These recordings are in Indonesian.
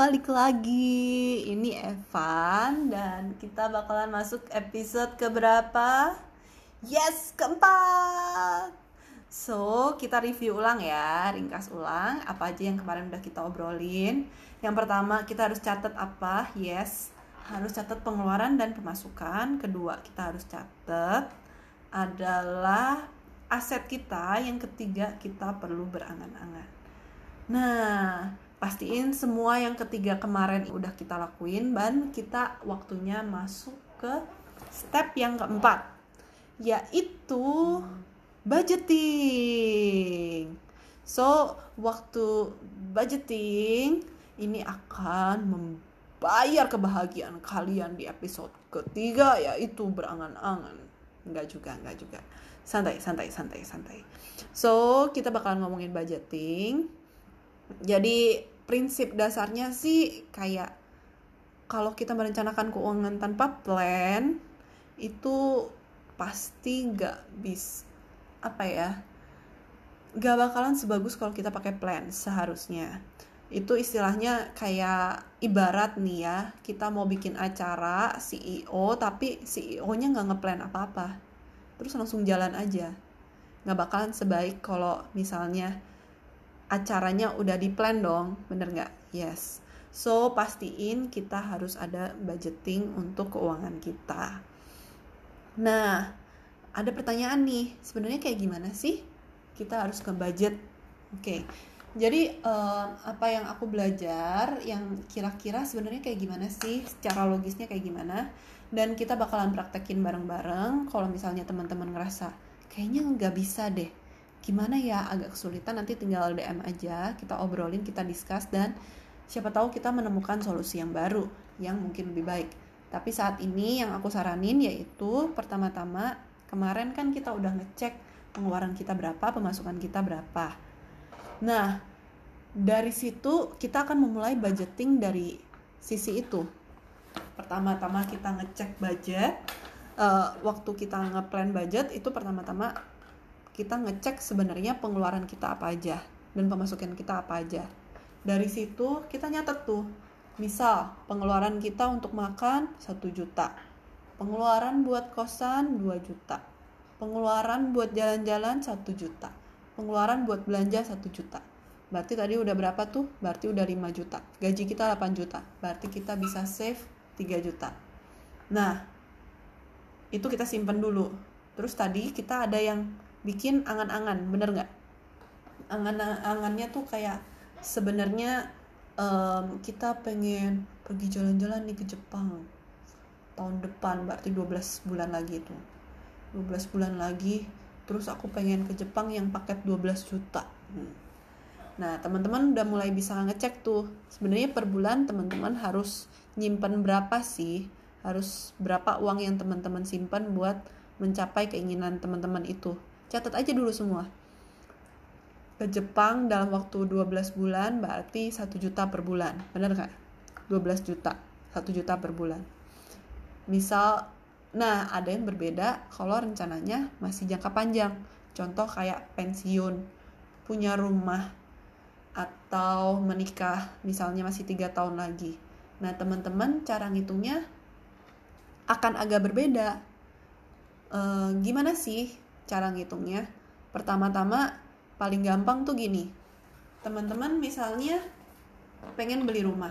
balik lagi. Ini Evan dan kita bakalan masuk episode keberapa? Yes, keempat. So, kita review ulang ya, ringkas ulang apa aja yang kemarin udah kita obrolin. Yang pertama, kita harus catat apa? Yes, harus catat pengeluaran dan pemasukan. Kedua, kita harus catat adalah aset kita. Yang ketiga, kita perlu berangan-angan. Nah, pastiin semua yang ketiga kemarin udah kita lakuin dan kita waktunya masuk ke step yang keempat, yaitu budgeting. So, waktu budgeting ini akan membayar kebahagiaan kalian di episode ketiga, yaitu berangan-angan. Enggak juga. Santai. So, kita bakalan ngomongin budgeting. Jadi, prinsip dasarnya sih kayak kalau kita merencanakan keuangan tanpa plan, itu pasti gak bakalan sebagus kalau kita pakai plan seharusnya. Itu istilahnya kayak ibarat nih ya, kita mau bikin acara CEO tapi CEO-nya gak ngeplan apa-apa, terus langsung jalan aja. Gak bakalan sebaik kalau misalnya acaranya udah di-plan dong, bener gak? Yes. So, pastiin kita harus ada budgeting untuk keuangan kita. Nah, ada pertanyaan nih, sebenarnya kayak gimana sih kita harus nge-budget? Oke. Jadi apa yang aku belajar, yang kira-kira sebenarnya kayak gimana sih, secara logisnya kayak gimana, dan kita bakalan praktekin bareng-bareng. Kalau misalnya teman-teman ngerasa kayaknya nggak bisa deh, gimana ya, agak kesulitan, nanti tinggal DM aja, kita obrolin, kita discuss, dan siapa tahu kita menemukan solusi yang baru yang mungkin lebih baik. Tapi saat ini yang aku saranin yaitu pertama-tama, kemarin kan kita udah ngecek pengeluaran kita berapa, pemasukan kita berapa. Nah, dari situ kita akan memulai budgeting dari sisi itu. Pertama-tama kita ngecek budget. Waktu kita ngeplan budget itu pertama-tama kita ngecek sebenarnya pengeluaran kita apa aja dan pemasukan kita apa aja. Dari situ kita nyatet tuh. Misal pengeluaran kita untuk makan 1 juta. Pengeluaran buat kosan 2 juta. Pengeluaran buat jalan-jalan 1 juta. Pengeluaran buat belanja 1 juta. Berarti tadi udah berapa tuh? Berarti udah 5 juta. Gaji kita 8 juta. Berarti kita bisa save 3 juta. Nah, itu kita simpen dulu. Terus tadi kita ada yang bikin angan-angan, bener nggak? Angan-angannya tuh kayak sebenarnya kita pengen pergi jalan-jalan nih ke Jepang tahun depan, berarti 12 bulan lagi itu. 12 bulan lagi, terus aku pengen ke Jepang yang paket 12 juta. Nah, teman-teman udah mulai bisa ngecek tuh. Sebenarnya per bulan teman-teman harus nyimpen berapa sih? Harus berapa uang yang teman-teman simpan buat mencapai keinginan teman-teman itu? Catat aja dulu semua. Ke Jepang dalam waktu 12 bulan berarti 1 juta per bulan. Benar nggak? 12 juta, 1 juta per bulan. Misal, nah ada yang berbeda kalau rencananya masih jangka panjang. Contoh kayak pensiun, punya rumah, atau menikah, misalnya masih 3 tahun lagi. Nah, teman-teman cara ngitungnya akan agak berbeda. Gimana sih cara ngitungnya? Pertama-tama paling gampang tuh gini. Teman-teman misalnya pengen beli rumah.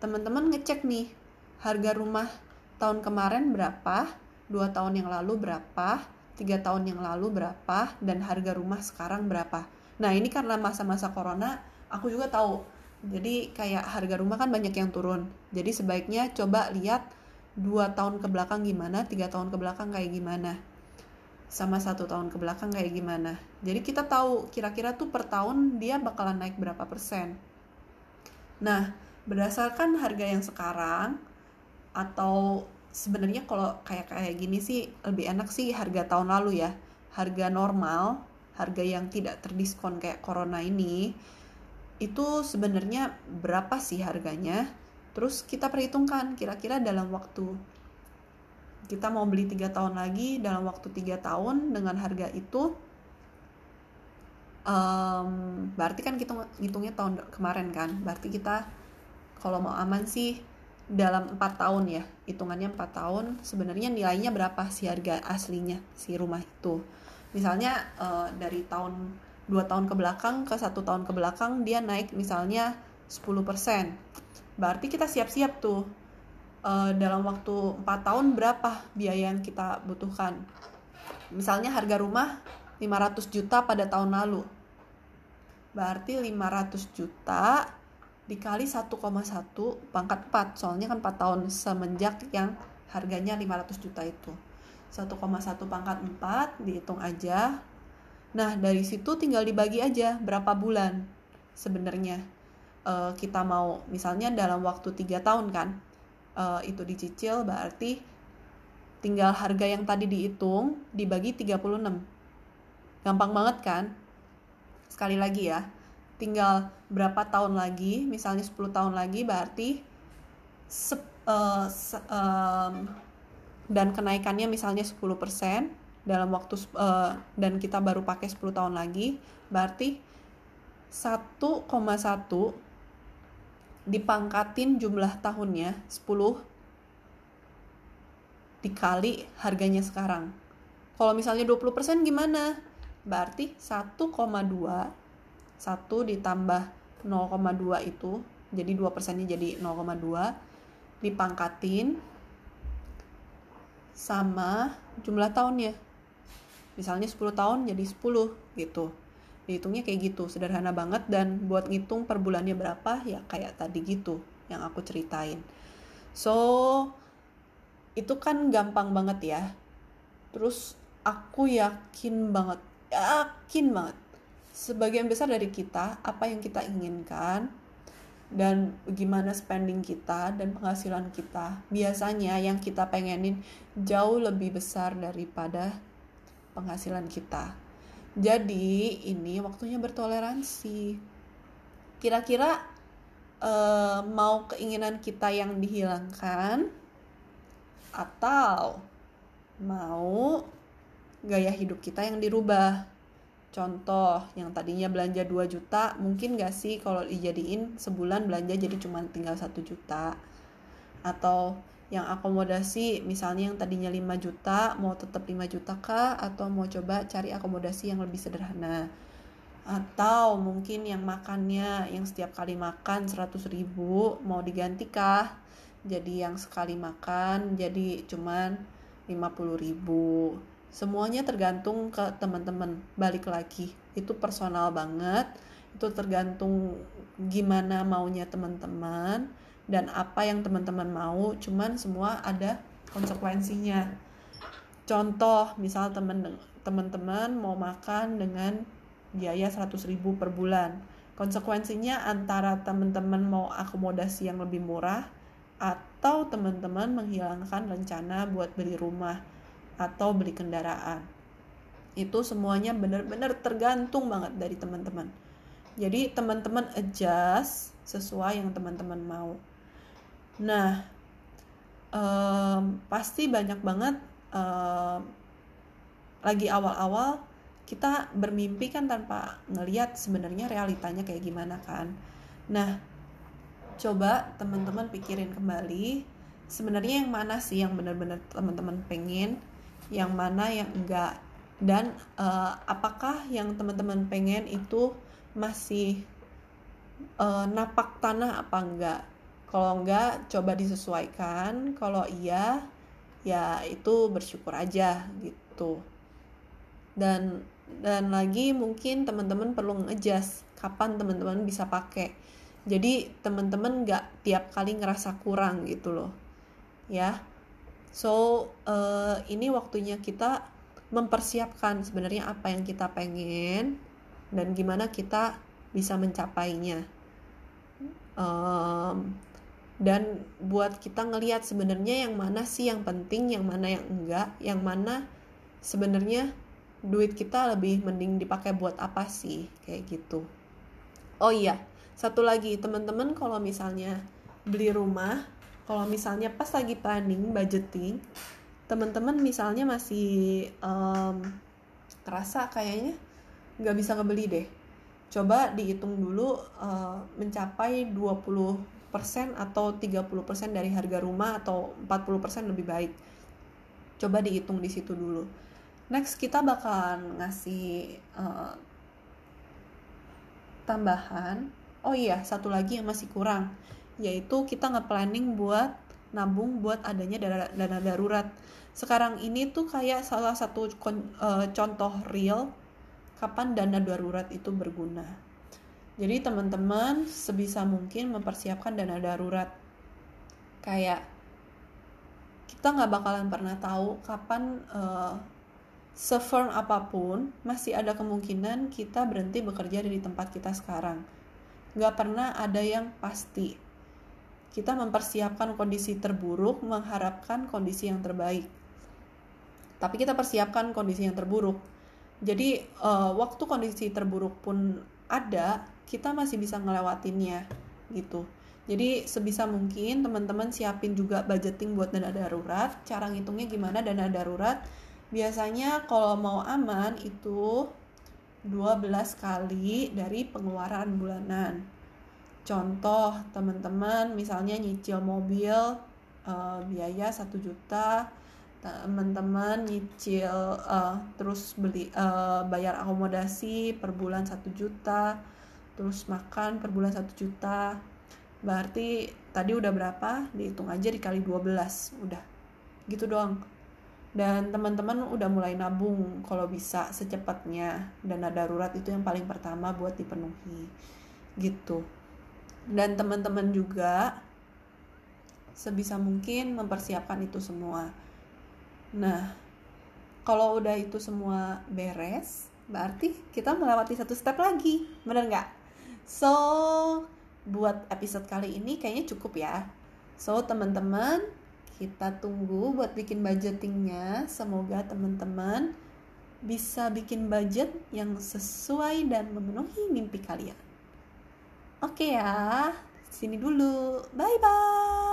Teman-teman ngecek nih harga rumah tahun kemarin berapa, 2 tahun yang lalu berapa, 3 tahun yang lalu berapa, dan harga rumah sekarang berapa. Nah, ini karena masa-masa corona, aku juga tahu. Jadi kayak harga rumah kan banyak yang turun. Jadi sebaiknya coba lihat 2 tahun kebelakang gimana, 3 tahun kebelakang kayak gimana, sama 1 tahun kebelakang kayak gimana. Jadi kita tahu kira-kira tuh per tahun dia bakalan naik berapa persen. Nah, berdasarkan harga yang sekarang, atau sebenarnya kalau kayak gini sih lebih enak sih harga tahun lalu ya, harga normal, harga yang tidak terdiskon kayak corona ini, itu sebenarnya berapa sih harganya. Terus kita perhitungkan kira-kira dalam waktu kita mau beli 3 tahun lagi, dalam waktu 3 tahun dengan harga itu, berarti kan kita ngitungnya tahun kemarin kan, berarti kita Kalau mau aman sih dalam 4 tahun ya, hitungannya 4 tahun sebenarnya nilainya berapa sih harga aslinya si rumah itu. Misalnya dari 2 tahun ke belakang ke 1 tahun ke belakang dia naik misalnya 10%. Berarti kita siap-siap tuh dalam waktu 4 tahun berapa biaya yang kita butuhkan. Misalnya harga rumah 500 juta pada tahun lalu. Berarti 500 juta dikali 1,1 pangkat 4, soalnya kan 4 tahun semenjak yang harganya 500 juta itu. 1,1 pangkat 4 dihitung aja. Nah, dari situ tinggal dibagi aja berapa bulan sebenarnya kita mau, misalnya dalam waktu 3 tahun kan itu dicicil, berarti tinggal harga yang tadi dihitung dibagi 36. Gampang banget kan? Sekali lagi ya, tinggal berapa tahun lagi, misalnya 10 tahun lagi, berarti dan kenaikannya misalnya 10% dalam waktu dan kita baru pakai 10 tahun lagi, berarti 1,1 dipangkatin jumlah tahunnya 10 dikali harganya sekarang. Kalau misalnya 20% gimana? Berarti 1 ditambah 0,2 itu, jadi 2%-nya jadi 0,2, dipangkatin sama jumlah tahunnya. Misalnya 10 tahun jadi 10 gitu. Dihitungnya kayak gitu, sederhana banget, dan buat ngitung per bulannya berapa, ya kayak tadi gitu yang aku ceritain. So, itu kan gampang banget ya. Terus aku yakin banget sebagian besar dari kita, apa yang kita inginkan dan gimana spending kita dan penghasilan kita, biasanya yang kita pengenin jauh lebih besar daripada penghasilan kita. Jadi ini waktunya bertoleransi. Kira-kira mau keinginan kita yang dihilangkan atau mau gaya hidup kita yang dirubah. Contoh, yang tadinya belanja 2 juta, mungkin gak sih kalau dijadiin sebulan belanja jadi cuma tinggal 1 juta? Atau yang akomodasi, misalnya yang tadinya 5 juta, mau tetap 5 juta kah? Atau mau coba cari akomodasi yang lebih sederhana? Atau mungkin yang makannya, yang setiap kali makan 100.000, mau diganti kah? Jadi yang sekali makan jadi cuma 50.000. Semuanya tergantung ke teman-teman, balik lagi itu personal banget, itu tergantung gimana maunya teman-teman dan apa yang teman-teman mau, cuman semua ada konsekuensinya. Contoh, misal teman-teman mau makan dengan biaya 100.000 per bulan, konsekuensinya antara teman-teman mau akomodasi yang lebih murah atau teman-teman menghilangkan rencana buat beli rumah atau beli kendaraan. Itu semuanya benar-benar tergantung banget dari teman-teman. Jadi teman-teman adjust sesuai yang teman-teman mau. Nah, pasti banyak banget lagi awal-awal kita bermimpi kan tanpa ngelihat sebenarnya realitanya kayak gimana kan. Nah, coba teman-teman pikirin kembali, sebenarnya yang mana sih yang benar-benar teman-teman pengen, yang mana yang enggak, dan apakah yang teman-teman pengen itu masih napak tanah apa enggak. Kalau enggak, coba disesuaikan, kalau iya ya itu bersyukur aja gitu. Dan lagi mungkin teman-teman perlu nge-adjust kapan teman-teman bisa pakai, jadi teman-teman enggak tiap kali ngerasa kurang gitu loh ya. So, ini waktunya kita mempersiapkan sebenarnya apa yang kita pengen dan gimana kita bisa mencapainya. Dan buat kita ngelihat sebenarnya yang mana sih yang penting, yang mana yang enggak, yang mana sebenarnya duit kita lebih mending dipakai buat apa sih, kayak gitu. Oh iya, satu lagi teman-teman, kalau misalnya beli rumah, kalau misalnya pas lagi planning, budgeting, teman-teman misalnya masih terasa kayaknya nggak bisa kebeli deh. Coba dihitung dulu mencapai 20 atau 30% dari harga rumah atau 40% lebih baik. Coba dihitung di situ dulu. Next, kita bakalan ngasih tambahan. Oh iya, satu lagi yang masih kurang, yaitu kita nge-planning buat nabung buat adanya dana darurat. Sekarang ini tuh kayak salah satu contoh real kapan dana darurat itu berguna. Jadi teman-teman sebisa mungkin mempersiapkan dana darurat. Kayak kita nggak bakalan pernah tahu kapan se-firm apapun masih ada kemungkinan kita berhenti bekerja dari tempat kita sekarang. Nggak pernah ada yang pasti. Kita mempersiapkan kondisi terburuk, mengharapkan kondisi yang terbaik. Tapi kita persiapkan kondisi yang terburuk. Jadi waktu kondisi terburuk pun ada, kita masih bisa ngelewatinnya gitu. Jadi sebisa mungkin teman-teman siapin juga budgeting buat dana darurat. Cara ngitungnya gimana dana darurat? Biasanya kalau mau aman itu 12 kali dari pengeluaran bulanan. Contoh teman-teman misalnya nyicil mobil biaya 1 juta, teman-teman nyicil terus beli bayar akomodasi per bulan 1 juta, terus makan per bulan 1 juta, berarti tadi udah berapa, dihitung aja dikali 12, udah gitu doang. Dan teman-teman udah mulai nabung kalau bisa secepatnya, dana darurat itu yang paling pertama buat dipenuhi gitu. Dan teman-teman juga sebisa mungkin mempersiapkan itu semua. Nah, kalau udah itu semua beres, berarti kita melewati satu step lagi, bener nggak? So, buat episode kali ini kayaknya cukup ya. So, teman-teman, kita tunggu buat bikin budgetingnya. Semoga teman-teman bisa bikin budget yang sesuai dan memenuhi mimpi kalian. Oke ya, sini dulu. Bye-bye!